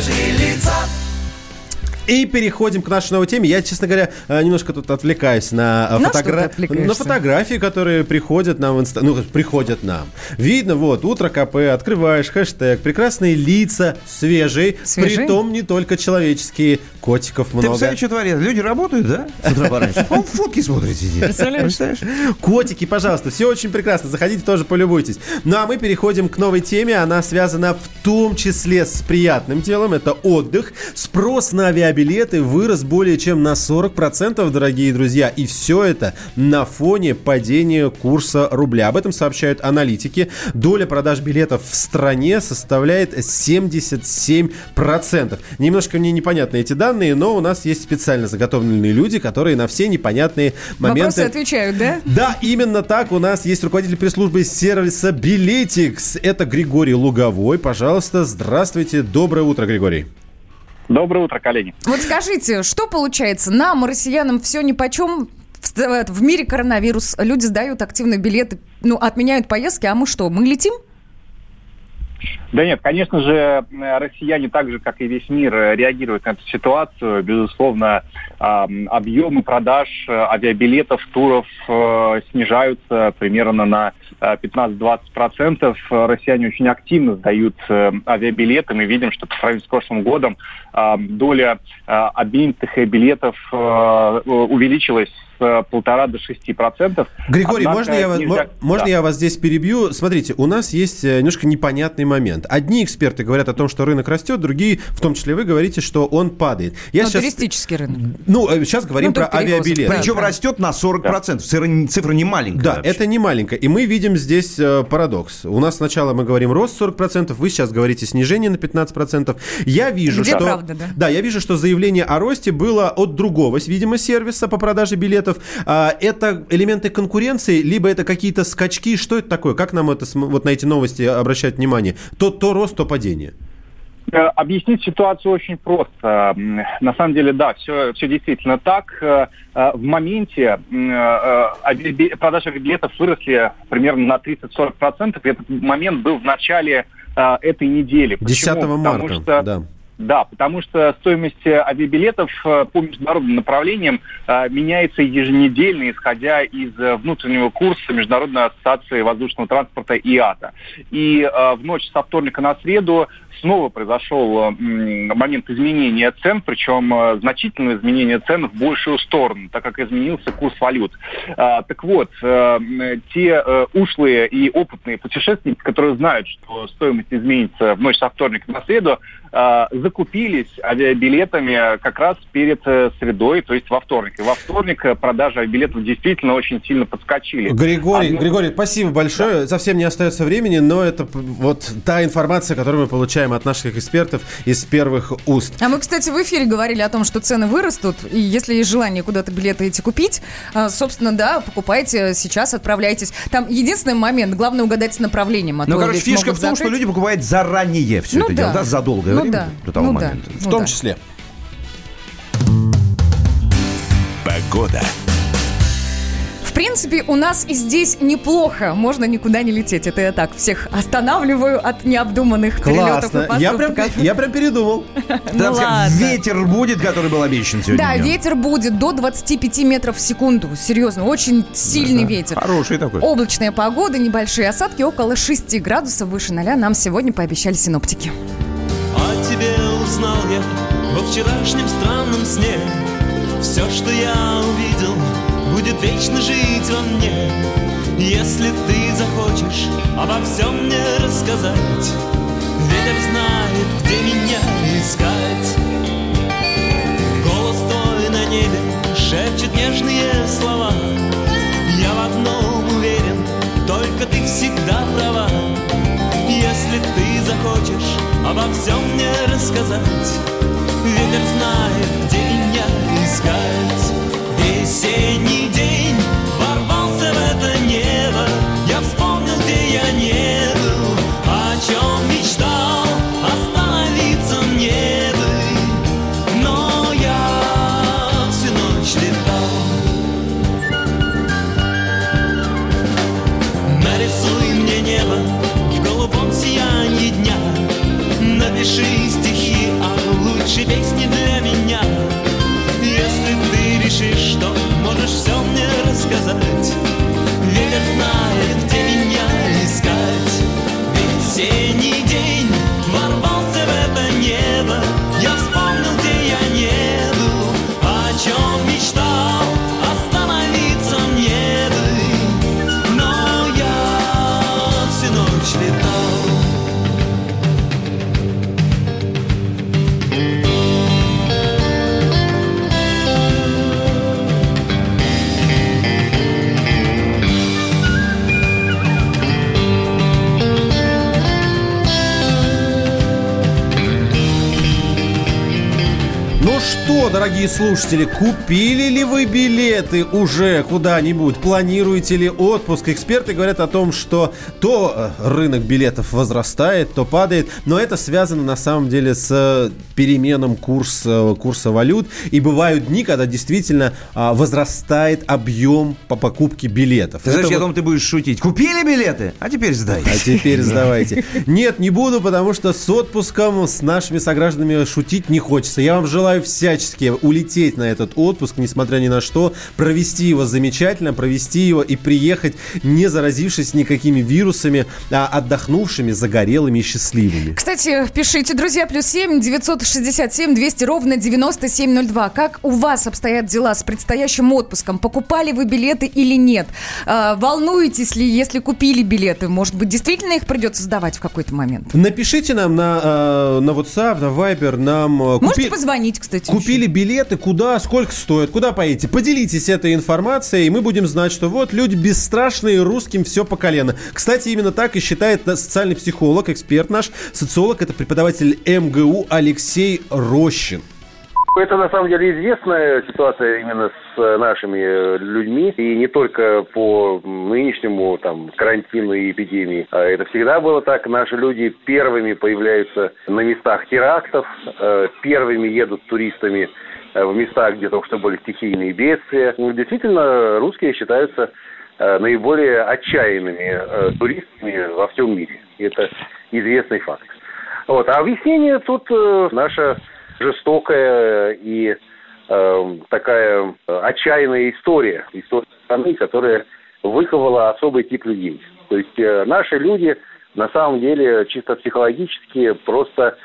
Свежие лица. И переходим к нашей новой теме. Я, честно говоря, немножко тут отвлекаюсь на фотографии, которые приходят нам в Инстаграм. Ну, приходят нам. Видно, вот, утро КП, открываешь хэштег, прекрасные лица, свежие? Притом не только человеческие, котиков много. Ты представляешь, что творят? Люди работают, да? С утра пораньше. Он фотки смотрит, сидит. Представляешь? Котики, пожалуйста, все очень прекрасно. Заходите, тоже полюбуйтесь. Ну, а мы переходим к новой теме. Она связана в том числе с приятным делом. Это отдых. Спрос на авиабилеты вырос более чем на 40%, дорогие друзья. И все это на фоне падения курса рубля. Об этом сообщают аналитики. Доля продаж билетов в стране составляет 77%. Немножко мне непонятны эти данные, но у нас есть специально заготовленные люди, которые на все непонятные моменты... Вопросы отвечают, да? Да, именно так. У нас есть руководитель пресс-службы сервиса «Билетикс». Это Григорий Луговой. Пожалуйста, здравствуйте. Доброе утро, Григорий. Доброе утро, коллеги. Вот скажите, что получается? Нам, россиянам, все нипочем. В мире коронавирус. Люди сдают активные билеты, отменяют поездки, а мы что, мы летим? Да нет, конечно же, россияне так же, как и весь мир, реагируют на эту ситуацию. Безусловно, объемы продаж авиабилетов, туров снижаются примерно на 15-20%. Россияне очень активно сдают авиабилеты. Мы видим, что по сравнению с прошлым годом доля обменных билетов увеличилась с 1,5 до 6%. Григорий, я вас здесь перебью? Смотрите, у нас есть немножко непонятный момент. Одни эксперты говорят о том, что рынок растет, другие, в том числе вы, говорите, что он падает. Туристический рынок. Сейчас говорим про авиабилеты. Причем растет на 40%. Да. Цифра не маленькая. Да, это не маленькая. И мы видим здесь парадокс. У нас сначала мы говорим рост 40%, вы сейчас говорите снижение на 15%. Я вижу, что... Правда, да? Да, я вижу, что заявление о росте было от другого, видимо, сервиса по продаже билетов. Это элементы конкуренции, либо это какие-то скачки. Что это такое? Как нам это, на эти новости обращать внимание? То рост, то падение. Объяснить ситуацию очень просто. На самом деле, да, все действительно так. В моменте продажи билетов выросли примерно на 30-40%. Этот момент был в начале этой недели. Почему? 10 марта, Да, потому что стоимость авиабилетов по международным направлениям меняется еженедельно, исходя из внутреннего курса Международной ассоциации воздушного транспорта ИАТА. И в ночь со вторника на среду снова произошел момент изменения цен, причем значительное изменение цен в большую сторону, так как изменился курс валют. Так вот, те ушлые и опытные путешественники, которые знают, что стоимость изменится в ночь со вторника на среду, закупились авиабилетами как раз перед средой, то есть во вторник. И во вторник продажи авиабилетов действительно очень сильно подскочили. Григорий, спасибо большое. Да. Совсем не остается времени, но это вот та информация, которую мы получаем от наших экспертов из первых уст. А мы, кстати, в эфире говорили о том, что цены вырастут, и если есть желание куда-то билеты эти купить, собственно, да, покупайте сейчас, отправляйтесь. Там единственный момент, главное угадать с направлением. Фишка в том, что люди покупают заранее все это дело, да, задолго. В том числе. Погода. В принципе, у нас и здесь неплохо. Можно никуда не лететь. Это я так всех останавливаю от необдуманных перелетов и поступков. Я прям передумал. Там ветер будет, который был обещан сегодня. Да, ветер будет до 25 метров в секунду. Серьезно, очень сильный ветер. Хороший такой. Облачная погода, небольшие осадки, около 6 градусов выше 0 нам сегодня пообещали синоптики. О тебе узнал я во вчерашнем странном сне. Все, что я увидел, будет вечно жить во мне. Если ты захочешь обо всем мне рассказать, ветер знает, где меня искать. Голос твой на небе шепчет нежные слова. Я в одном уверен, только ты всегда права. Если ты захочешь обо всем мне рассказать, ветер знает, где меня искать. Весенний день ворвался в это небо. Я вспомнил, где я не был, о чем мечтал. Остановиться мне бы, но я всю ночь летал. Нарисуй мне небо в голубом сиянии дня. Напиши стихи о наши песни для меня. Если ты решишь, что можешь все мне рассказать, ветер знает, где меня искать. Весенний день ворвался в это небо, я вспомнил, где я не был, о чем мечтал. Что, дорогие слушатели, купили ли вы билеты уже куда-нибудь? Планируете ли отпуск? Эксперты говорят о том, что то рынок билетов возрастает, то падает, но это связано на самом деле с переменом курса валют. И бывают дни, когда действительно возрастает объем по покупке билетов. Ты знаешь, я думал, ты будешь шутить. Купили билеты? А теперь сдайте. А теперь сдавайте. Нет, не буду, потому что с отпуском, с нашими согражданами шутить не хочется. Я вам желаю всячески улететь на этот отпуск, несмотря ни на что, провести его замечательно, провести его и приехать, не заразившись никакими вирусами, а отдохнувшими, загорелыми и счастливыми. Кстати, пишите, друзья, +7 967 200 97 02. Как у вас обстоят дела с предстоящим отпуском? Покупали вы билеты или нет? Волнуетесь ли, если купили билеты? Может быть, действительно их придется сдавать в какой-то момент? Напишите нам на WhatsApp, на Viber, нам... Можете позвонить, кстати. Купили билеты, куда, сколько стоит, куда поедете? Поделитесь этой информацией, и мы будем знать, что вот люди бесстрашные, русским все по колено. Кстати, именно так и считает социальный психолог, эксперт наш, социолог, это преподаватель МГУ Алексей Рощин. Это на самом деле известная ситуация именно с нашими людьми, и не только по нынешнему там карантину и эпидемии. Это всегда было так. Наши люди первыми появляются на местах терактов, первыми едут туристами в места, где только что были стихийные бедствия. Действительно, русские считаются наиболее отчаянными туристами во всем мире. Это известный факт. Вот. А объяснение тут наша жестокая и такая отчаянная история страны, которая выковала особый тип людей. То есть наши люди на самом деле чисто психологически просто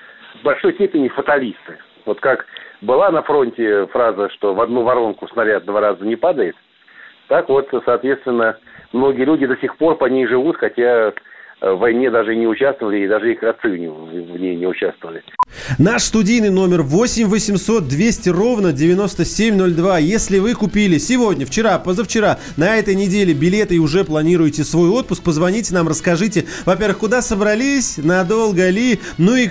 в большой степени фаталисты. Вот как была на фронте фраза, что в одну воронку снаряд два раза не падает, так вот, соответственно, многие люди до сих пор по ней живут, хотя... в войне даже не участвовали, и даже их отцы в ней не участвовали. Наш студийный номер 8 800 200 97 02. Если вы купили сегодня, вчера, позавчера, на этой неделе билеты и уже планируете свой отпуск, позвоните нам, расскажите, во-первых, куда собрались, надолго ли, ну и,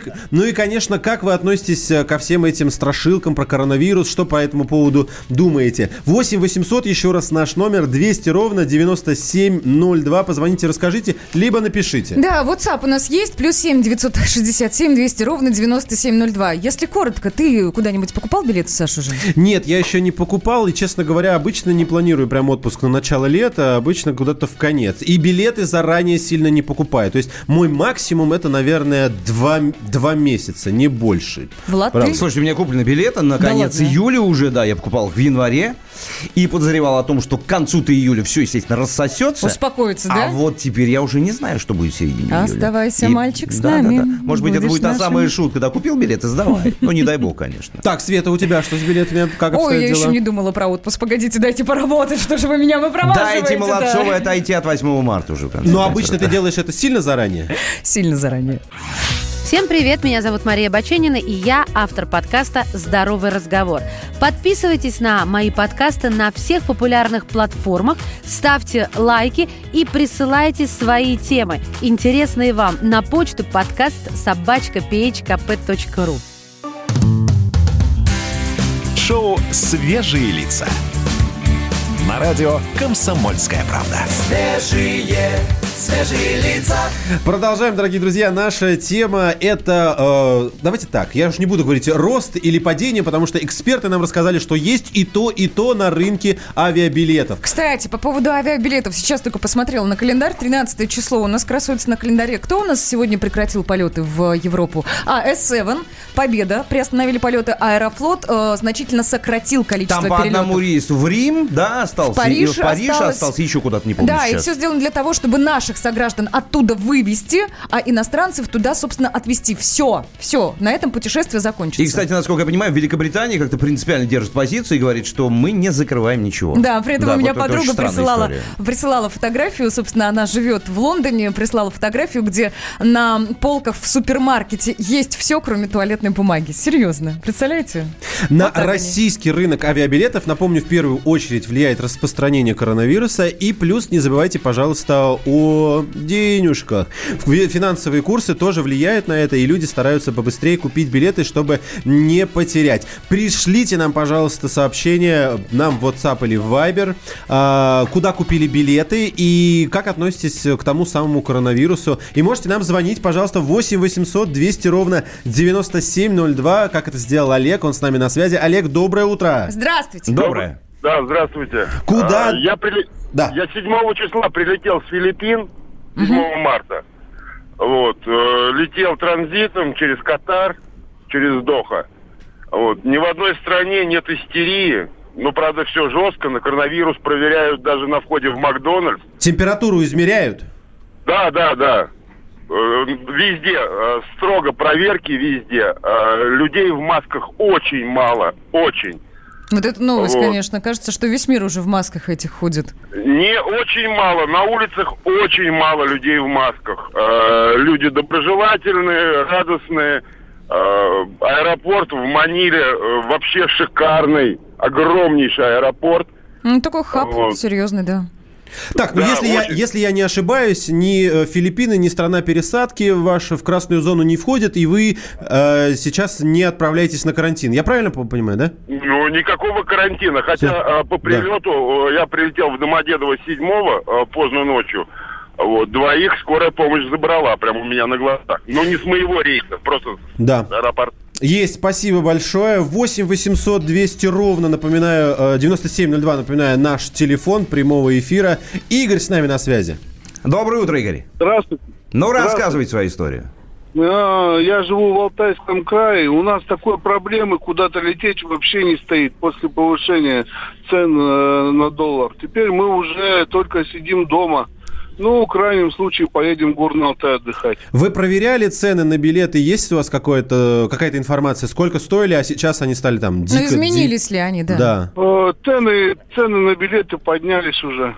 конечно, как вы относитесь ко всем этим страшилкам про коронавирус, что по этому поводу думаете. 8 800, еще раз наш номер, 200 97 02. Позвоните, расскажите, либо напишите. Да, WhatsApp у нас есть, +7 967 200 97 02. Если коротко, ты куда-нибудь покупал билеты, Саша, уже? Нет, я еще не покупал, и, честно говоря, обычно не планирую прям отпуск на начало лета, обычно куда-то в конец. И билеты заранее сильно не покупаю. То есть мой максимум это, наверное, 2 месяца, не больше. Влад, правда. Ты? Слушай, у меня куплены билеты на конец июля уже, да, я покупал в январе. И подозревал о том, что к концу-то июля все, естественно, рассосется. Успокоится, да? А вот теперь я уже не знаю, что будет в середине июля. Оставайся, мальчик, с нами. Да. Может быть, это будет та самая шутка. Да, купил билеты, сдавай. Ну, не дай бог, конечно. Так, Света, у тебя что с билетами? Как обстоят дела? Ой, я еще не думала про отпуск. Погодите, дайте поработать. Что же вы меня выпроваживаете? Дайте, Молодцова, отойти от 8 марта уже. Ну, обычно ты делаешь это сильно заранее? Сильно заранее. Всем привет, меня зовут Мария Боченина, и я автор подкаста «Здоровый разговор». Подписывайтесь на мои подкасты на всех популярных платформах, ставьте лайки и присылайте свои темы, интересные вам, на почту podcast@phkp.ru. Шоу «Свежие лица» на радио «Комсомольская правда». Свежие Свежие лица. Продолжаем, дорогие друзья. Наша тема – это... давайте так, я уж не буду говорить рост или падение, потому что эксперты нам рассказали, что есть и то на рынке авиабилетов. Кстати, по поводу авиабилетов. Сейчас только посмотрела на календарь. 13 число у нас красуется на календаре. Кто у нас сегодня прекратил полеты в Европу? С7, Победа. Приостановили полеты. Аэрофлот значительно сократил количество перелетов. Там по одному рейсу в Рим, да, остался. В Париж, остался, еще куда-то, не помню сейчас. Да, и все сделано для того, чтобы наших сограждан оттуда вывести, а иностранцев туда, собственно, отвезти. Все, на этом путешествие закончится. И, кстати, насколько я понимаю, Великобритания как-то принципиально держит позицию и говорит, что мы не закрываем ничего. Да, при этом у меня подруга присылала фотографию, собственно, она живет в Лондоне, прислала фотографию, где на полках в супермаркете есть все, кроме туалетной бумаги. Серьезно, представляете? На российский рынок авиабилетов, напомню, в первую очередь влияет распространение коронавируса, и плюс не забывайте, пожалуйста, о денежках. Финансовые курсы тоже влияют на это, и люди стараются побыстрее купить билеты, чтобы не потерять. Пришлите нам, пожалуйста, сообщение нам в WhatsApp или в Viber, куда купили билеты и как относитесь к тому самому коронавирусу. И можете нам звонить, пожалуйста, 8 800 200 ровно 9702, как это сделал Олег, он с нами на связи. Олег, доброе утро. Здравствуйте. Доброе. Да, здравствуйте. Куда? Я 7 числа прилетел с Филиппин, 7 марта. Вот. Летел транзитом через Катар, через Доха. Вот. Ни в одной стране нет истерии. Ну, правда, все жестко. На коронавирус проверяют даже на входе в Макдональдс. Температуру измеряют? Да. Везде строго проверки, везде. Людей в масках очень мало, очень. Вот это новость, конечно. Кажется, что весь мир уже в масках этих ходит. Не очень мало. На улицах очень мало людей в масках. Люди доброжелательные, радостные. Аэропорт в Маниле вообще шикарный, огромнейший аэропорт. Ну, такой хаб серьезный, да. Так, да, если я не ошибаюсь, ни Филиппины, ни страна пересадки ваша в красную зону не входит, и вы сейчас не отправляетесь на карантин. Я правильно понимаю, да? Ну, никакого карантина. Хотя по прилету я прилетел в Домодедово 7-го, поздно ночью. Вот, 2 скорая помощь забрала прямо у меня на глазах. Но не с моего рейса, просто с аэропорта. Есть, спасибо большое. 8 800 200 ровно, напоминаю, 9702, напоминаю, наш телефон прямого эфира. Игорь с нами на связи. Доброе утро, Игорь. Здравствуйте. Ну, рассказывайте свою историю. Я живу в Алтайском крае. У нас такой проблемы, куда-то лететь вообще не стоит после повышения цен на доллар. Теперь мы уже только сидим дома. Ну, в крайнем случае, поедем в Горный Алтай отдыхать. Вы проверяли цены на билеты? Есть у вас какая-то информация, сколько стоили, а сейчас они стали там дико... Ну, изменились ли они, да? Цены на билеты поднялись уже.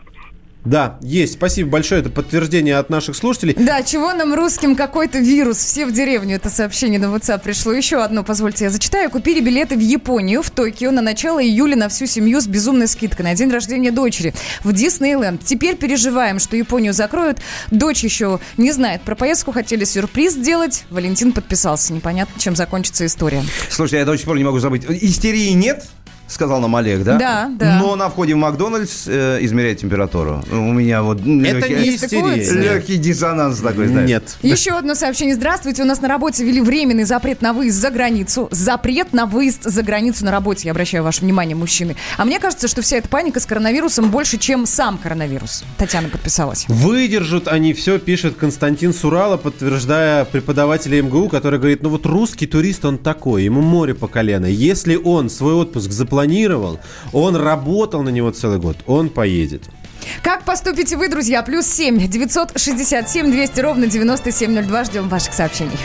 Да, есть. Спасибо большое. Это подтверждение от наших слушателей. Да, чего нам, русским, какой-то вирус? Все в деревню. Это сообщение на WhatsApp пришло. Еще одно, позвольте, я зачитаю. Купили билеты в Японию, в Токио на начало июля на всю семью с безумной скидкой. На день рождения дочери. В Диснейленд. Теперь переживаем, что Японию закроют. Дочь еще не знает про поездку. Хотели сюрприз сделать. Валентин подписался. Непонятно, чем закончится история. Слушайте, я до сих пор не могу забыть. Истерии нет? Сказал нам Олег, да? Да. Но на входе в Макдональдс измеряет температуру. У меня вот... Это не истерия. Легкий диссонанс такой, знаешь. Нет. Еще одно сообщение. Здравствуйте. У нас на работе ввели временный запрет на выезд за границу. Запрет на выезд за границу на работе. Я обращаю ваше внимание, мужчины. А мне кажется, что вся эта паника с коронавирусом больше, чем сам коронавирус. Татьяна подписалась. Выдержат они все, пишет Константин Сурала, подтверждая преподавателя МГУ, который говорит, ну вот русский турист, он такой, ему море по колено. Если он свой отпуск запланировал, он работал на него целый год, он поедет. Как поступите вы, друзья? +7 967 200 ровно 9702. Ждем ваших сообщений.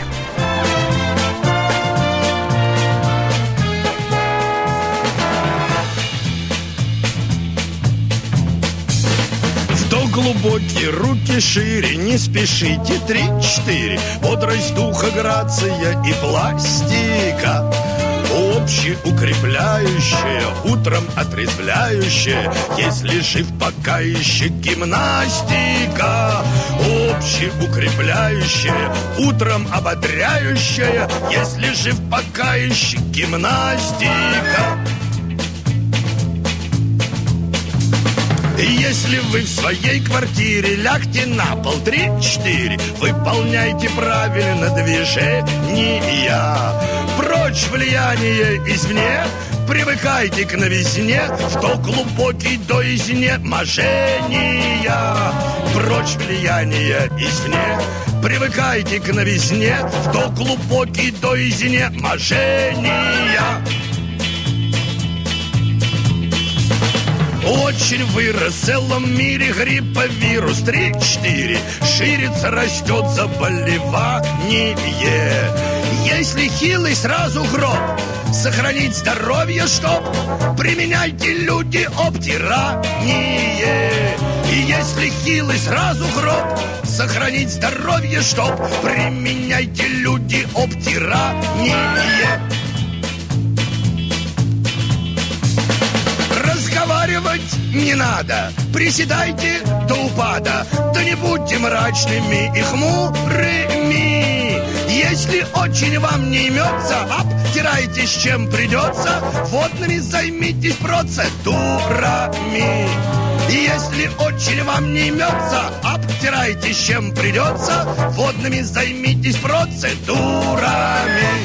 Вдох глубокий, руки шире, не спешите, 3-4. Бодрость духа, грация и пластика. Общеукрепляющее, утром отрезвляющее, если жив пока еще гимнастика. Общеукрепляющее, утром ободряющее, если жив пока еще гимнастика. Если вы в своей квартире лягте на пол 3-4, выполняйте правильно движения. Прочь влияние извне, привыкайте к новизне, что глубокий до изнеможения. Прочь влияние извне, привыкайте к новизне, что глубокий до изнеможения. Очень вырос в целом мире грипповирус 3-4, ширится, растет заболевание. Если хилый, сразу гроб. Сохранить здоровье, чтоб применяйте, люди, обтирание. И если хилый, сразу гроб. Сохранить здоровье, чтоб применяйте, люди, обтирание. Разговаривать не надо, приседайте до упада, да не будьте мрачными и хмурыми. Если очень вам не имется, обтирайтесь, чем придется, водными займитесь процедурами. Если очень вам не имется, обтирайтесь, чем придется, водными займитесь процедурами.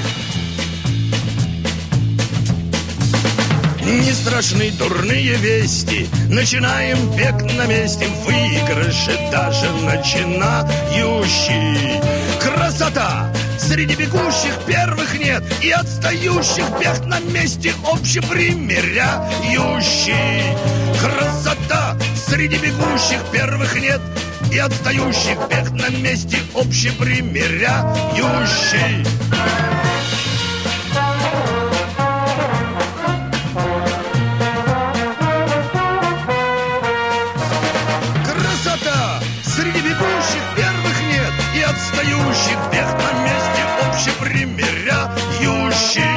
Не страшны дурные вести, начинаем бег на месте, выигрыши даже начинающий. Красота! Среди бегущих первых нет, и отстающих бег на месте общепримиряющий. Красота! Среди бегущих первых нет, и отстающих бег на месте общепримиряющий. Бег на месте общепримиряющий.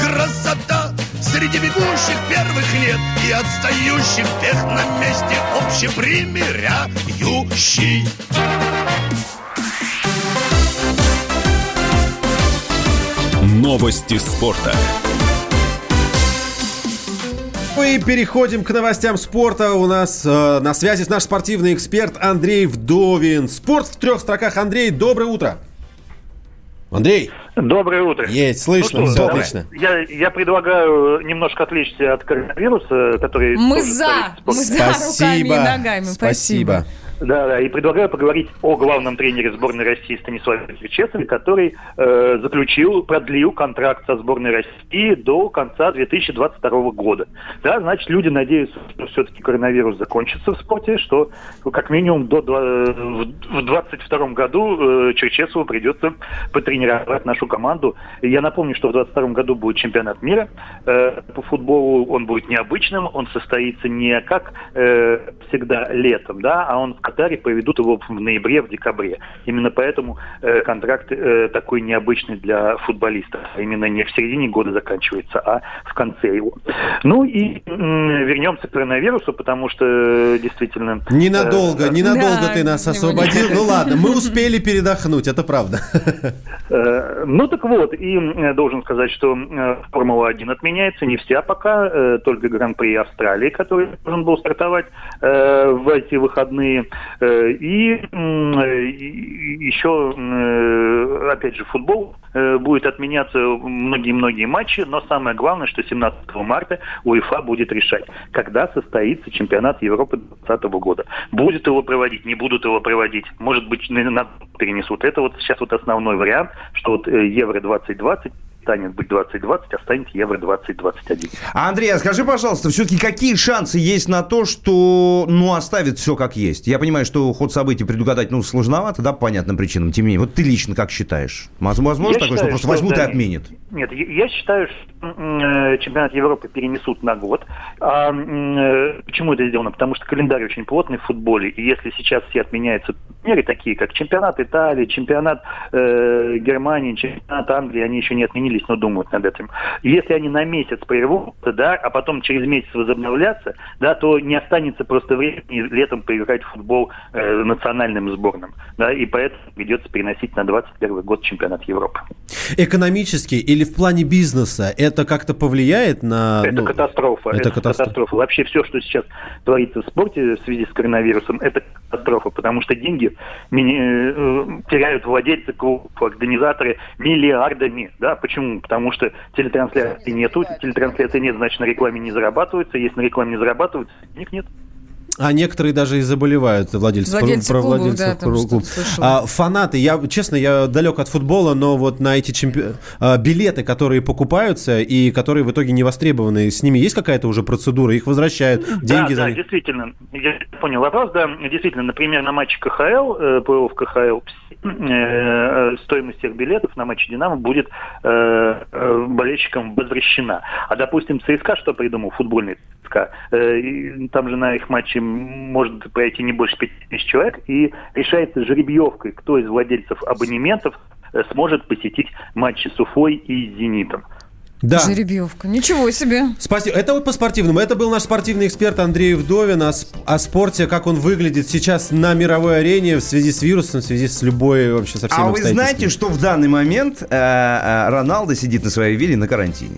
Красота! Среди бегущих первых нет, и отстающих бег на месте общепримиряющий. Новости спорта. Мы переходим к новостям спорта. У нас на связи наш спортивный эксперт Андрей Вдовин. Спорт в трех строках. Андрей, доброе утро. Андрей. Доброе утро. Есть, слышно, ну, все давай. Отлично. Я предлагаю немножко отвлечься от коронавируса, который... Мы за руками и ногами. Спасибо. Да, и предлагаю поговорить о главном тренере сборной России Станиславе Черчесове, который продлил контракт со сборной России до конца 2022 года. Да, значит, люди надеются, что все-таки коронавирус закончится в спорте, что как минимум в 2022 году Черчесову придется потренировать нашу команду. Я напомню, что в 2022 году будет чемпионат мира по футболу. Он будет необычным, он состоится не как всегда летом, да, а он в Катаре, поведут его в ноябре, в декабре. Именно поэтому контракт такой необычный для футболистов. Именно не в середине года заканчивается, а в конце его. Ну и вернемся к коронавирусу, потому что действительно... Ненадолго ты нас освободил. Ну ладно, мы успели передохнуть, это правда. Ну так вот, и должен сказать, что Формула-1 отменяется, не вся пока, только Гран-при Австралии, который должен был стартовать в эти выходные. И еще, опять же, футбол будет отменяться, многие-многие матчи, но самое главное, что 17 марта УЕФА будет решать, когда состоится чемпионат Европы 2020 года. Будет его проводить, не будут его проводить, может быть, перенесут. Это вот сейчас вот основной вариант, что вот Евро 2020 станет быть 2020, а станет Евро 2021. Андрей, а скажи, пожалуйста, все-таки какие шансы есть на то, что оставит все как есть? Я понимаю, что ход событий предугадать сложновато, да, по понятным причинам. Тем не менее, вот ты лично как считаешь? Возможно такое, что просто возьмут и отменят? Нет, я считаю, что чемпионат Европы перенесут на год. Почему это сделано? Потому что календарь очень плотный в футболе, и если сейчас все отменяются турниры, такие как чемпионат Италии, чемпионат Германии, чемпионат Англии, они еще не отменили, но думают над этим. Если они на месяц прервутся, да, а потом через месяц возобновляться, да, то не останется просто времени летом поиграть в футбол национальным сборным. Да, и поэтому придется переносить на 2021 год чемпионат Европы. Экономически или или в плане бизнеса это как-то повлияет на... Это катастрофа. Это катастрофа. Вообще все, что сейчас творится в спорте в связи с коронавирусом, это катастрофа, потому что деньги теряют владельцы клубов, организаторы миллиардами. Да? Почему? Потому что телетрансляции нету. Телетрансляции нет, значит, на рекламе не зарабатывается. Если на рекламе не зарабатывается, денег нет. А некоторые даже и заболевают, владельцы клубов. Фанаты, я далек от футбола, но вот на эти билеты, которые покупаются и которые в итоге не востребованы, с ними есть какая-то уже процедура? Их возвращают, деньги за них? Да, действительно. Я понял вопрос, да. Действительно, например, на матче КХЛ, плей-офф КХЛ, стоимость тех билетов на матче «Динамо» будет болельщикам возвращена. А, допустим, ЦСКА, что придумал, футбольный ЦСКА, там же на их матче может пройти не больше 5000 человек, и решается жеребьевкой, кто из владельцев абонементов сможет посетить матчи с Уфой и «Зенитом». Да. Жеребьевка. Ничего себе. Спасибо. Это вот по-спортивному. Это был наш спортивный эксперт Андрей Вдовин о спорте, как он выглядит сейчас на мировой арене в связи с вирусом, в связи с любой вообще со всеми обстоятельствами. А вы знаете, что в данный момент Роналдо сидит на своей вилле на карантине?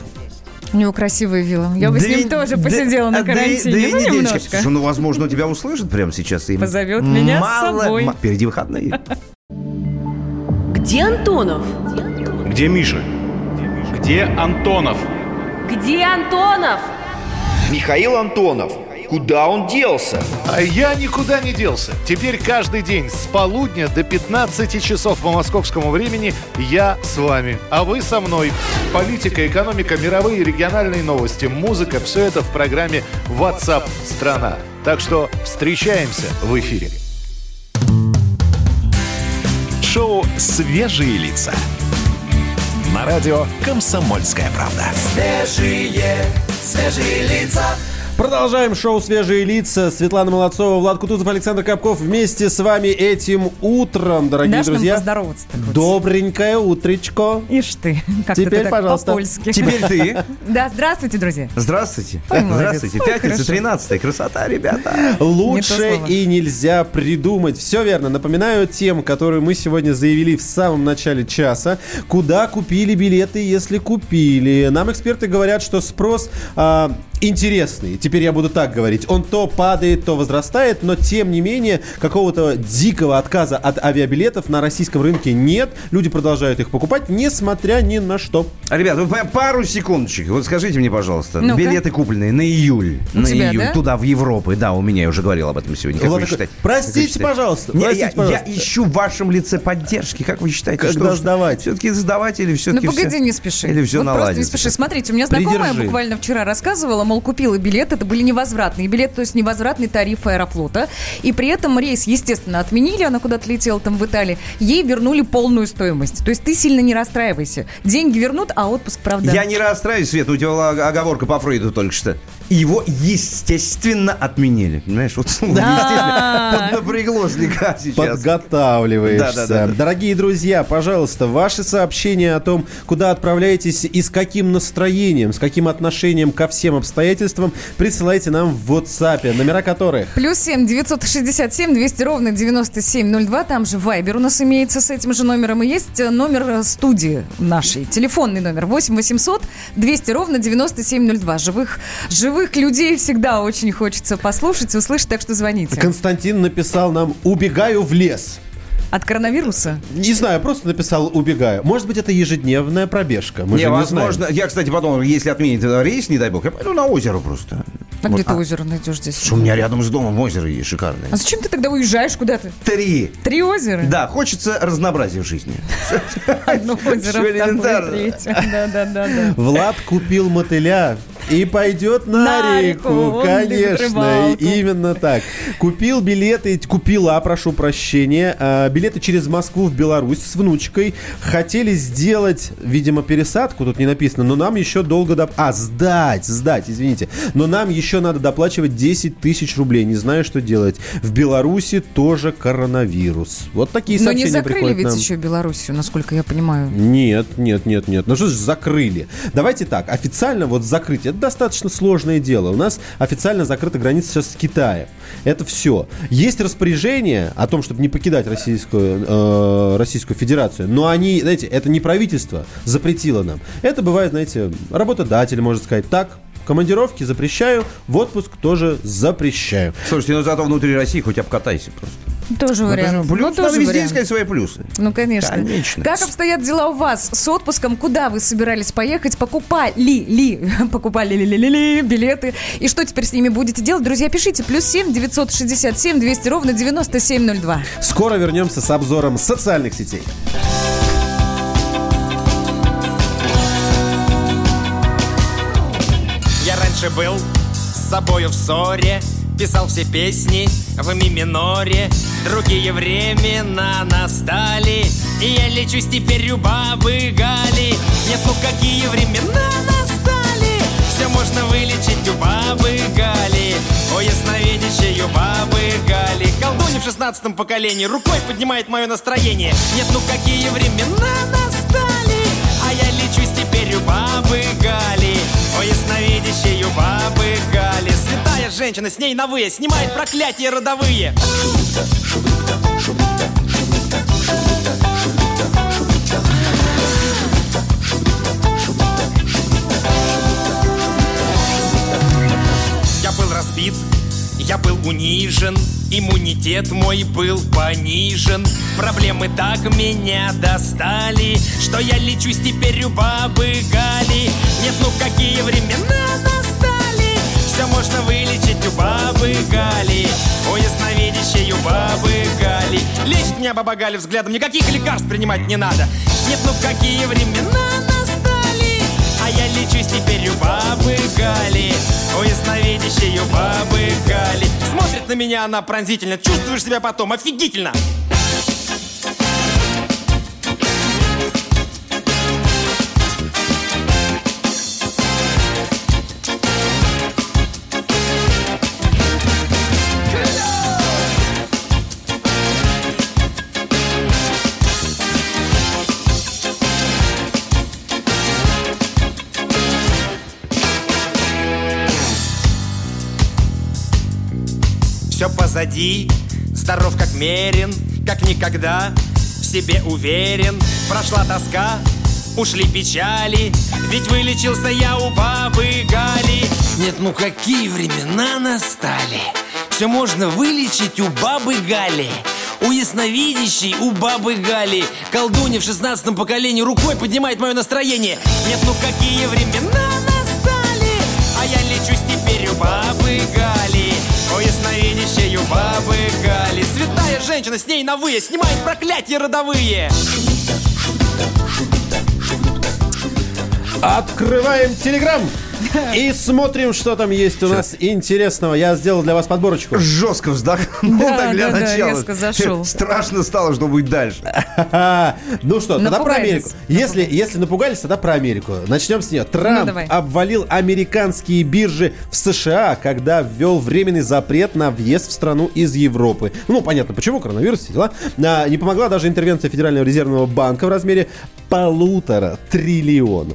У него красивая вилла. Я бы с ним тоже посидела на карантине. Немножко. Слушай, возможно, тебя услышат прямо сейчас. И позовет меня с собой. Впереди выходные. Где Антонов? Где Миша? Где Антонов? Где Антонов? Михаил Антонов. Куда он делся? А я никуда не делся. Теперь каждый день с полудня до 15 часов по московскому времени я с вами, а вы со мной. Политика, экономика, мировые и региональные новости, музыка – все это в программе WhatsApp Страна. Так что встречаемся в эфире. Шоу «Свежие лица». На радио «Комсомольская правда». Свежие лица. Продолжаем шоу «Свежие лица». Светлана Молодцова, Влад Кутузов, Александр Капков. Вместе с вами этим утром, дорогие друзья. Поздороваться-то. Добренькое утречко. Ишь ты. Как-то теперь, ты так по-польски. Теперь ты. Да, здравствуйте, друзья. Здравствуйте. Здравствуйте. Пятница, 13-я. Красота, ребята. Лучше и нельзя придумать. Все верно. Напоминаю тем, которую мы сегодня заявили в самом начале часа. Куда купили билеты, если купили? Нам эксперты говорят, что спрос... интересный. Теперь я буду так говорить. Он то падает, то возрастает, но тем не менее какого-то дикого отказа от авиабилетов на российском рынке нет. Люди продолжают их покупать, несмотря ни на что. Ребята, пару секундочек. Вот скажите мне, пожалуйста, ну-ка, билеты купленные на июль. На июль, да? Туда, в Европу. Да, у меня, я уже говорил об этом сегодня. Как вы считаете? Простите, пожалуйста. Я ищу в вашем лице поддержки. Как вы считаете? Когда сдавать? Все-таки сдавать или все-таки... Ну, погоди, не спеши. Или все наладится. Просто не спеши. Смотрите, у меня знакомая буквально вчера рассказывала, мол, купила билет, это были невозвратные билеты, то есть невозвратный тариф Аэрофлота. И при этом рейс, естественно, отменили, она куда-то летела там в Италии, ей вернули полную стоимость. То есть ты сильно не расстраивайся. Деньги вернут, а отпуск, правда. Я не расстраиваюсь, Света, у тебя была оговорка по Фрейду только что. Его, естественно, отменили. Понимаешь, вот слово естественно поднапрягло слегка сейчас. Подготавливаешься. Да. Дорогие друзья, пожалуйста, ваши сообщения о том, куда отправляетесь и с каким настроением, с каким отношением ко всем обстоятельствам, присылайте нам в WhatsApp, номера которых... +7 967 200 97 02. Там же Viber у нас имеется с этим же номером. И есть номер студии нашей. Телефонный номер 8 800 200 97 02. Живых людей всегда очень хочется послушать, услышать, так что звоните. Константин написал нам: «Убегаю в лес». От коронавируса? Не знаю, просто написал «убегаю». Может быть, это ежедневная пробежка. Возможно. Я, кстати, подумал, если отменить рейс, не дай бог, я пойду на озеро просто. А где ты озеро найдешь здесь? Что, у меня рядом с домом озеро есть шикарное. А зачем ты тогда уезжаешь куда-то? Три озера? Да, хочется разнообразия в жизни. Одно озеро, третье. Да. Влад купил мотыля и пойдет на реку, конечно. Именно так. Купил билеты, купила, прошу прощения, билеты через Москву в Беларусь с внучкой. Хотели сделать, видимо, пересадку, тут не написано, но нам еще долго... сдать, извините. Но нам еще надо доплачивать 10 тысяч рублей. Не знаю, что делать. В Беларуси тоже коронавирус. Вот такие сообщения приходят нам. Но не закрыли ведь еще Белоруссию, насколько я понимаю. Нет. Ну что ж закрыли? Давайте так, официально вот закрыть... достаточно сложное дело. У нас официально закрыта граница сейчас с Китаем. Это все. Есть распоряжение о том, чтобы не покидать Российскую Федерацию, но они, знаете, это не правительство запретило нам. Это бывает, знаете, работодатель может сказать так. Командировки запрещаю, в отпуск тоже запрещаю. Слушайте, ну зато внутри России хоть обкатайся просто. Тоже вариант. Ну, плюс, тоже везде вариант. Искать свои плюсы. Ну, конечно. Конечно. Как обстоят дела у вас с отпуском? Куда вы собирались поехать? Покупали ли билеты? И что теперь с ними будете делать? Друзья, пишите. +7 967 200 9702. Скоро вернемся с обзором социальных сетей. Был с собою в ссоре, писал все песни в ми миноре. Другие времена настали, и я лечусь теперь у бабы Гали. Нет, ну какие времена настали, все можно вылечить у бабы Гали. О, ясновидящей у бабы Гали, колдунья в 16-м поколении рукой поднимает мое настроение. Нет, ну какие времена настали, а я лечусь теперь у бабы Гали. О, ясновидящей у бабы Гали, святая женщина, с ней навы, снимает проклятия родовые. Я был разбит, я был унижен, иммунитет мой был понижен. Проблемы так меня достали, что я лечусь теперь у бабы Гали. Нет, ну какие времена настали, все можно вылечить у бабы Гали. О, ясновидящей у бабы Гали, лечит меня баба Гали взглядом, никаких лекарств принимать не надо. Нет, ну какие времена настали, а я лечусь теперь у бабы Гали. О, ясновидящей у бабы Гали, смотрит на меня она пронзительно, чувствуешь себя потом офигительно. Все позади, здоров как мерин, как никогда в себе уверен. Прошла тоска, ушли печали, ведь вылечился я у бабы Гали. Нет, ну какие времена настали, все можно вылечить у бабы Гали. У ясновидящей, у бабы Гали, колдунья в 16-м поколении рукой поднимает мое настроение. Нет, ну какие времена настали, а я лечусь теперь у бабы Гали. О, ясновидящей у бабы Гали, святая женщина, с ней навы, снимает проклятия родовые. Открываем Телеграм и смотрим, что там есть у нас интересного. Я сделал для вас подборочку. Жестко вздохнул, да, так для начала. Да, резко зашел. Страшно стало, что будет дальше. Ну что, тогда про Америку. Если напугались, тогда про Америку. Начнем с нее. Трамп обвалил американские биржи в США, когда ввел временный запрет на въезд в страну из Европы. Ну, понятно, почему, коронавирус, все дела. Не помогла даже интервенция Федерального резервного банка в размере 1,5 триллиона.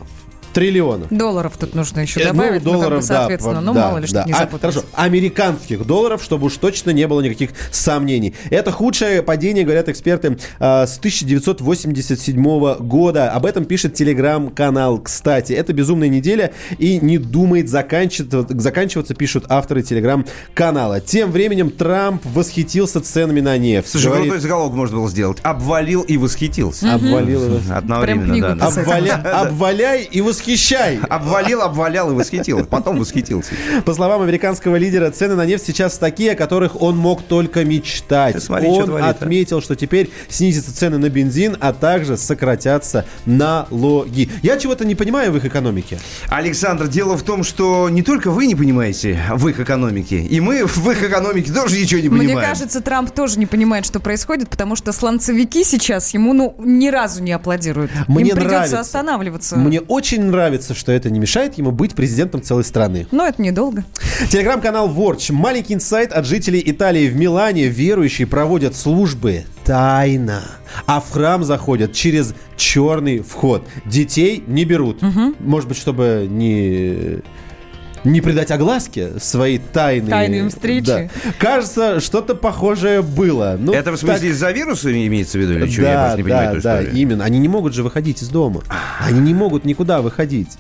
Долларов тут нужно еще добавить. Ну, долларов, соответственно, мало ли, что не запутались. Хорошо, американских долларов, чтобы уж точно не было никаких сомнений. Это худшее падение, говорят эксперты, с 1987 года. Об этом пишет телеграм-канал, кстати. Это безумная неделя и не думает заканчиваться, пишут авторы телеграм-канала. Тем временем Трамп восхитился ценами на нефть. Слушай, говорит, крутой заголовок можно было сделать. Обвалил и восхитился. Обвалил. Одновременно, да. Обваляй и восхитился. Восхищай. Обвалил, обвалял и восхитил. Потом восхитился. По словам американского лидера, цены на нефть сейчас такие, о которых он мог только мечтать. Смотри, он отметил, что теперь снизятся цены на бензин, а также сократятся налоги. Я чего-то не понимаю в их экономике. Александр, дело в том, что не только вы не понимаете в их экономике, и мы в их экономике тоже ничего не понимаем. Мне кажется, Трамп тоже не понимает, что происходит, потому что сланцевики сейчас ему ни разу не аплодируют. Мне им придется останавливаться. Мне очень нравится, что это не мешает ему быть президентом целой страны. Но это недолго. Телеграм-канал Watch. Маленький инсайт от жителей Италии. В Милане верующие проводят службы тайно, а в храм заходят через черный вход. Детей не берут. Может быть, чтобы не... не придать огласке свои тайные встречи. Да. Кажется, что-то похожее было. Ну, это в смысле из-за вируса имеется в виду? Или да, что? Я просто не понимаю эту историю. Да, именно. Они не могут же выходить из дома. Они не могут никуда выходить.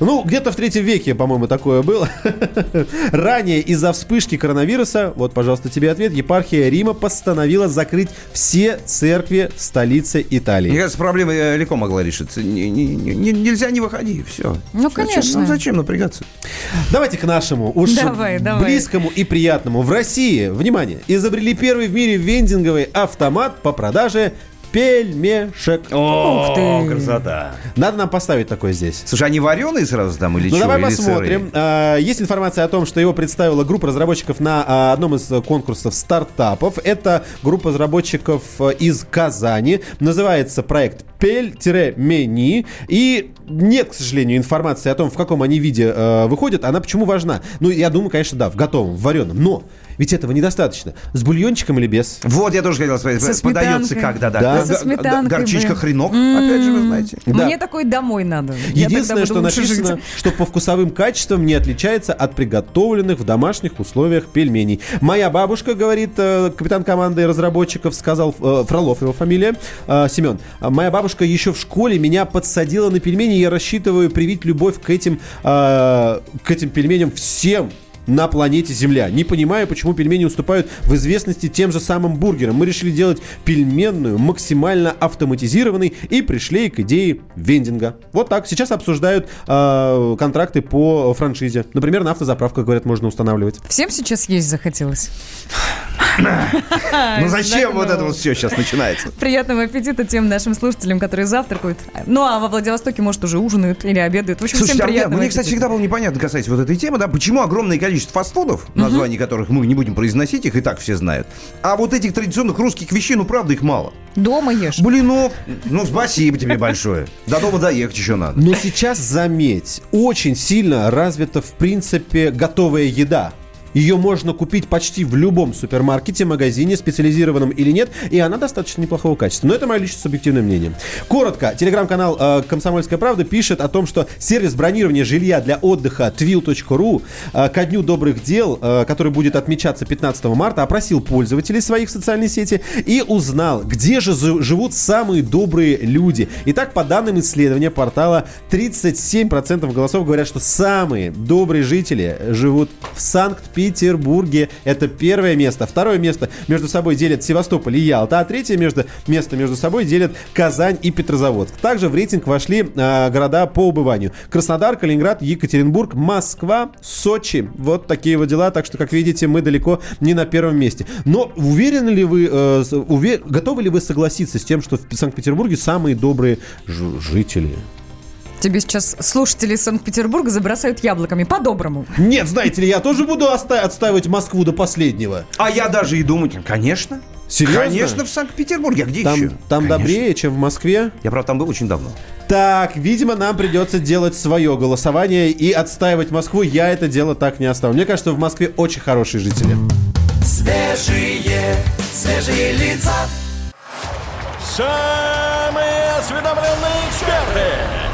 Ну, где-то в третьем веке, по-моему, такое было. Ранее из-за вспышки коронавируса, вот, пожалуйста, тебе ответ, епархия Рима постановила закрыть все церкви столицы Италии. Мне кажется, проблема легко могла решиться. Нельзя не выходи, все. Ну, конечно. Ну, зачем напрягаться? Давайте к нашему, близкому и приятному. В России, внимание, изобрели первый в мире вендинговый автомат по продаже пельмешек. Ух ты! Красота! Надо нам поставить такое здесь. Слушай, они вареные сразу там или что? Ну, давай посмотрим. Есть информация о том, что его представила группа разработчиков на одном из конкурсов стартапов. Это группа разработчиков из Казани. Называется проект «Пель-мени». И нет, к сожалению, информации о том, в каком они виде выходят. Она почему важна? Ну, я думаю, конечно, да, в готовом, в вареном. Но ведь этого недостаточно. С бульончиком или без? Вот, я тоже хотел спросить. Подается как, да. Со сметанкой. Горчичка, хренок, опять же, вы знаете. Да. Мне такой домой надо. Единственное, что написано, что по вкусовым качествам не отличается от приготовленных в домашних условиях пельменей. Моя бабушка, говорит капитан команды разработчиков, сказал Фролов, его фамилия, Семен. Моя бабушка еще в школе меня подсадила на пельмени, и я рассчитываю привить любовь к этим пельменям всем на планете Земля. Не понимаю, почему пельмени уступают в известности тем же самым бургерам. Мы решили делать пельменную максимально автоматизированной и пришли к идее вендинга. Вот так. Сейчас обсуждают контракты по франшизе. Например, на автозаправках, говорят, можно устанавливать. Всем сейчас есть захотелось? Ну зачем вот это вот все сейчас начинается? Приятного аппетита тем нашим слушателям, которые завтракают. Ну а во Владивостоке, может, уже ужинают или обедают. В общем, всем приятного аппетита. Мне, кстати, всегда было непонятно касаясь вот этой темы, да, почему огромное количество фастфудов, названий которых мы не будем произносить, их и так все знают. А вот этих традиционных русских вещей, ну правда, их мало. Дома ешь. Блинов. Ну, спасибо тебе большое. До дома доехать еще надо. Но сейчас, заметь, очень сильно развита, в принципе, готовая еда. Ее можно купить почти в любом супермаркете, магазине, специализированном или нет, и она достаточно неплохого качества. Но это мое личное субъективное мнение. Коротко, телеграм-канал «Комсомольская правда» пишет о том, что сервис бронирования жилья для отдыха twill.ru ко Дню добрых дел, который будет отмечаться 15 марта, опросил пользователей своих в социальной сети и узнал, где же живут самые добрые люди. Итак, по данным исследования портала, 37% голосов говорят, что самые добрые жители живут в Санкт-Петербурге. Это первое место. Второе место между собой делят Севастополь и Ялта, а третье место между собой делят Казань и Петрозаводск. Также в рейтинг вошли города по убыванию: Краснодар, Калининград, Екатеринбург, Москва, Сочи. Вот такие вот дела. Так что, как видите, мы далеко не на первом месте. Но уверены ли вы, готовы ли вы согласиться с тем, что в Санкт-Петербурге самые добрые жители? Тебе сейчас слушатели Санкт-Петербурга забросают яблоками. По-доброму. Нет, знаете ли, я тоже буду отстаивать Москву до последнего. А я даже и думать, конечно. Серьезно? Конечно, в Санкт-Петербурге. А где там, еще? Там добрее, чем в Москве. Я, правда, там был очень давно. Так, видимо, нам придется делать свое голосование и отстаивать Москву. Я это дело так не оставлю. Мне кажется, в Москве очень хорошие жители. Свежие лица. Самые осведомленные эксперты.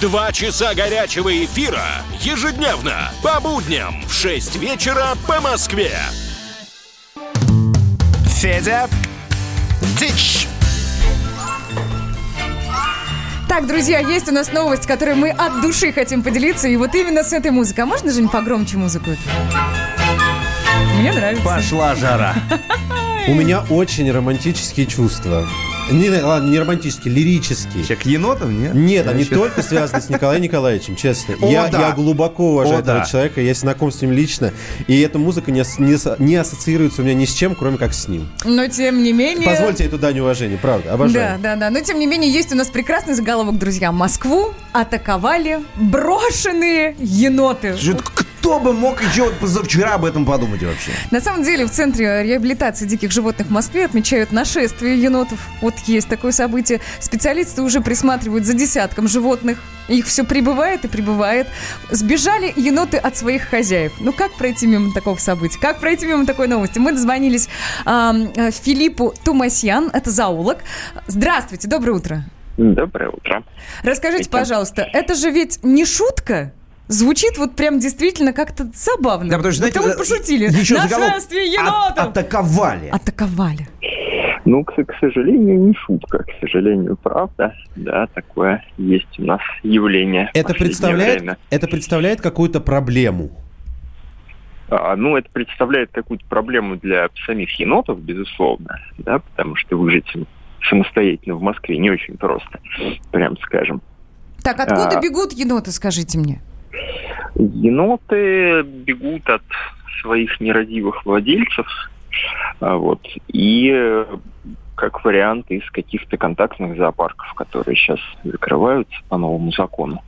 2 часа горячего эфира ежедневно по будням в 6 вечера по Москве. Федя Дич. Так, друзья, есть у нас новость, которой мы от души хотим поделиться. И вот именно с этой музыкой. А можно же погромче музыку? Мне нравится. Пошла жара. У меня очень романтические чувства. Не романтические, лирические. Человек енотов, нет? Нет, они только связаны с Николаем Николаевичем, честно. Я глубоко уважаю этого человека, я знаком с ним лично. И эта музыка не ассоциируется у меня ни с чем, кроме как с ним. Но тем не менее... Позвольте эту дань уважения, правда, обожаю. Да. Но тем не менее, есть у нас прекрасный заголовок, друзья. Москву атаковали брошенные еноты. Жутко. кто бы мог еще позавчера об этом подумать вообще? На самом деле в Центре реабилитации диких животных в Москве отмечают нашествие енотов. Вот есть такое событие. Специалисты уже присматривают за десятком животных. Их все прибывает и прибывает. Сбежали еноты от своих хозяев. Ну как пройти мимо такого события? Как пройти мимо такой новости? Мы дозвонились Филиппу Тумасьян, это зоолог. Здравствуйте, доброе утро. Доброе утро. Расскажите, пожалуйста, это же ведь не шутка? Звучит вот прям действительно как-то забавно. Да, потому что, знаете, вы пошутили. Нашествие енотов! Атаковали. Атаковали. Ну, к сожалению, не шутка, к сожалению, правда. Да, такое есть у нас явление. Это представляет какую-то проблему? Ну, это представляет какую-то проблему для самих енотов, безусловно, да, потому что выжить самостоятельно в Москве не очень просто, прям скажем. Так, откуда бегут еноты, скажите мне? Еноты бегут от своих нерадивых владельцев, вот, и как вариант из каких-то контактных зоопарков, которые сейчас закрываются по новому закону.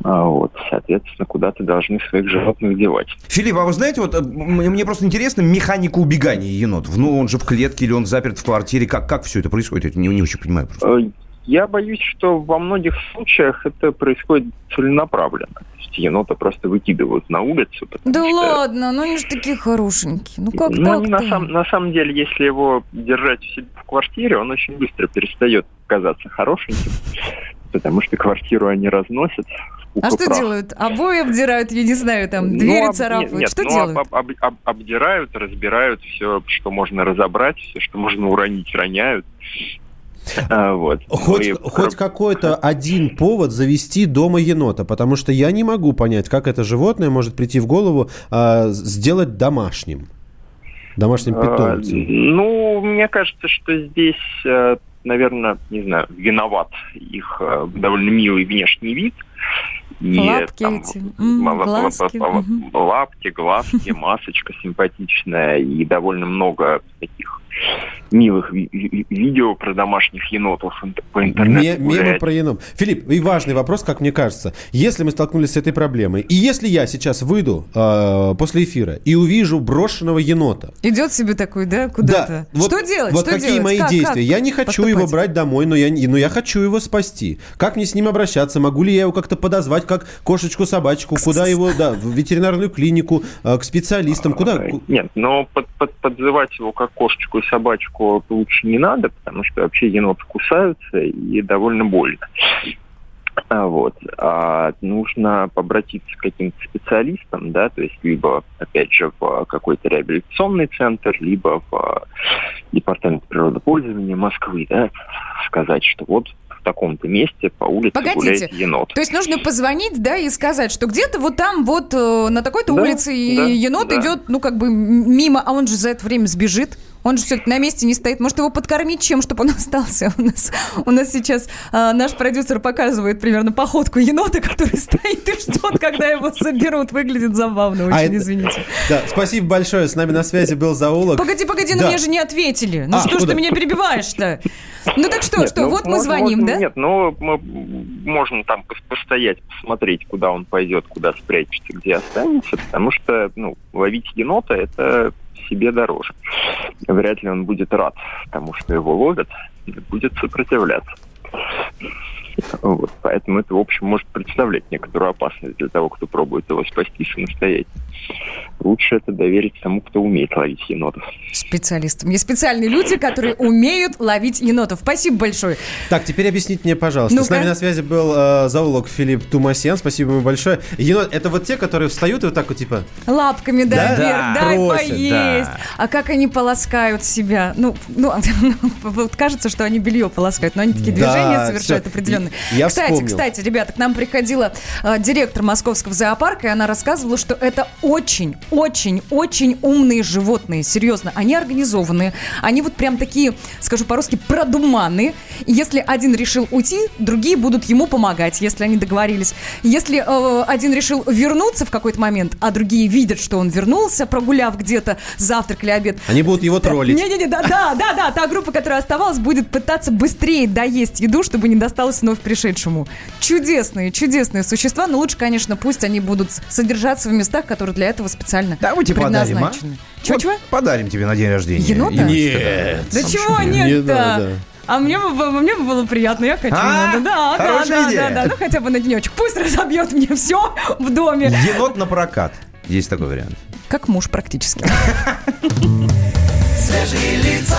Вот, соответственно, куда-то должны своих животных девать. Филипп, а вы знаете, вот мне просто интересно механику убегания енотов. Ну, он же в клетке или он заперт в квартире. Как все это происходит? Я не очень понимаю просто. Я боюсь, что во многих случаях это происходит целенаправленно. То есть енота просто выкидывают на улицу. Да что... ладно, ну они же такие хорошенькие. Ну как ну, так? На самом деле, если его держать у себя в квартире, он очень быстро перестает казаться хорошеньким, потому что квартиру они разносят. А что делают? Обои обдирают, я не знаю, там, двери царапают. Нет, что делают? Обдирают, разбирают все, что можно разобрать, все, что можно уронить, роняют. Вот. Хоть какой-то один повод завести дома енота, потому что я не могу понять, как это животное может прийти в голову сделать домашним питомцем. Ну, мне кажется, что здесь, наверное, не знаю, виноват их довольно милый внешний вид. И лапки там, эти, лапки, глазки, масочка симпатичная и довольно много таких милых видео про домашних енотов по интернету. Мемы про енотов. Филипп, и важный вопрос, как мне кажется. Если мы столкнулись с этой проблемой, и если я сейчас выйду после эфира и увижу брошенного енота. Идет себе такой, да, куда-то? Да. Что делать? Вот что какие делать? Мои действия? Я не хочу поступать? Его брать домой, но я хочу его спасти. Как мне с ним обращаться? Могу ли я его как-то подозвать, как кошечку, собачку? Куда его? Да, в ветеринарную клинику, к специалистам? Куда? Нет, но подзывать его как кошечку собачку лучше не надо, потому что вообще еноты кусаются и довольно больно. Вот. Нужно обратиться к каким-то специалистам, да, то есть либо, опять же, в какой-то реабилитационный центр, либо в департамент природопользования Москвы, да, сказать, что вот в таком-то месте по улице гуляет енот. То есть нужно позвонить, да, и сказать, что где-то вот там вот на такой-то улице енот идет, ну, как бы мимо, а он же за это время сбежит. Он же все-таки на месте не стоит. Может, его подкормить чем, чтобы он остался? У нас сейчас наш продюсер показывает примерно походку енота, который стоит и ждет, когда его соберут. Выглядит забавно очень, извините. Да, спасибо большое. С нами на связи был зоолог. Погоди, но мне же не ответили. Ну что ж ты меня перебиваешь-то? Ну так что, вот мы звоним, да? Нет, ну можно там постоять, посмотреть, куда он пойдет, куда спрячется, где останется, потому что, ловить енота – это... себе дороже. Вряд ли он будет рад тому, что его ловят, и будет сопротивляться. Вот. Поэтому это, в общем, может представлять некоторую опасность для того, кто пробует его спасти самостоятельно. Лучше это доверить тому, кто умеет ловить енотов. Специалистам. Есть специальные люди, которые умеют ловить енотов. Спасибо большое. Так, теперь объясните мне, пожалуйста. Ну-ка. С нами на связи был зоолог Филипп Тумасьян. Спасибо ему большое. Енот, это вот те, которые встают и вот так вот, типа... Лапками, да, вверх, дай просят, поесть. Да. А как они полоскают себя? Вот кажется, что они белье полоскают, но они такие движения совершают определенные. Кстати, ребята, к нам приходила директор московского зоопарка, и она рассказывала, что это очень-очень-очень умные животные. Серьезно, они организованные. Они вот прям такие, скажу по-русски, продуманные. Если один решил уйти, другие будут ему помогать, если они договорились. Если один решил вернуться в какой-то момент, а другие видят, что он вернулся, прогуляв где-то завтрак или обед. Они будут его троллить. Да, та группа, которая оставалась, будет пытаться быстрее доесть еду, чтобы не досталось вновь вновь пришедшему. Чудесные, чудесные существа, но лучше, конечно, пусть они будут содержаться в местах, которые для этого специально предназначены. Подарим, а? Чего-чего? Вот подарим тебе на день рождения. Енота? Нет. Да чего нет-то? А мне бы было приятно, я хочу. Да, ну хотя бы на денечек. Пусть разобьет мне все в доме. Енот на прокат. Есть такой вариант. Как муж практически. Свежие лица.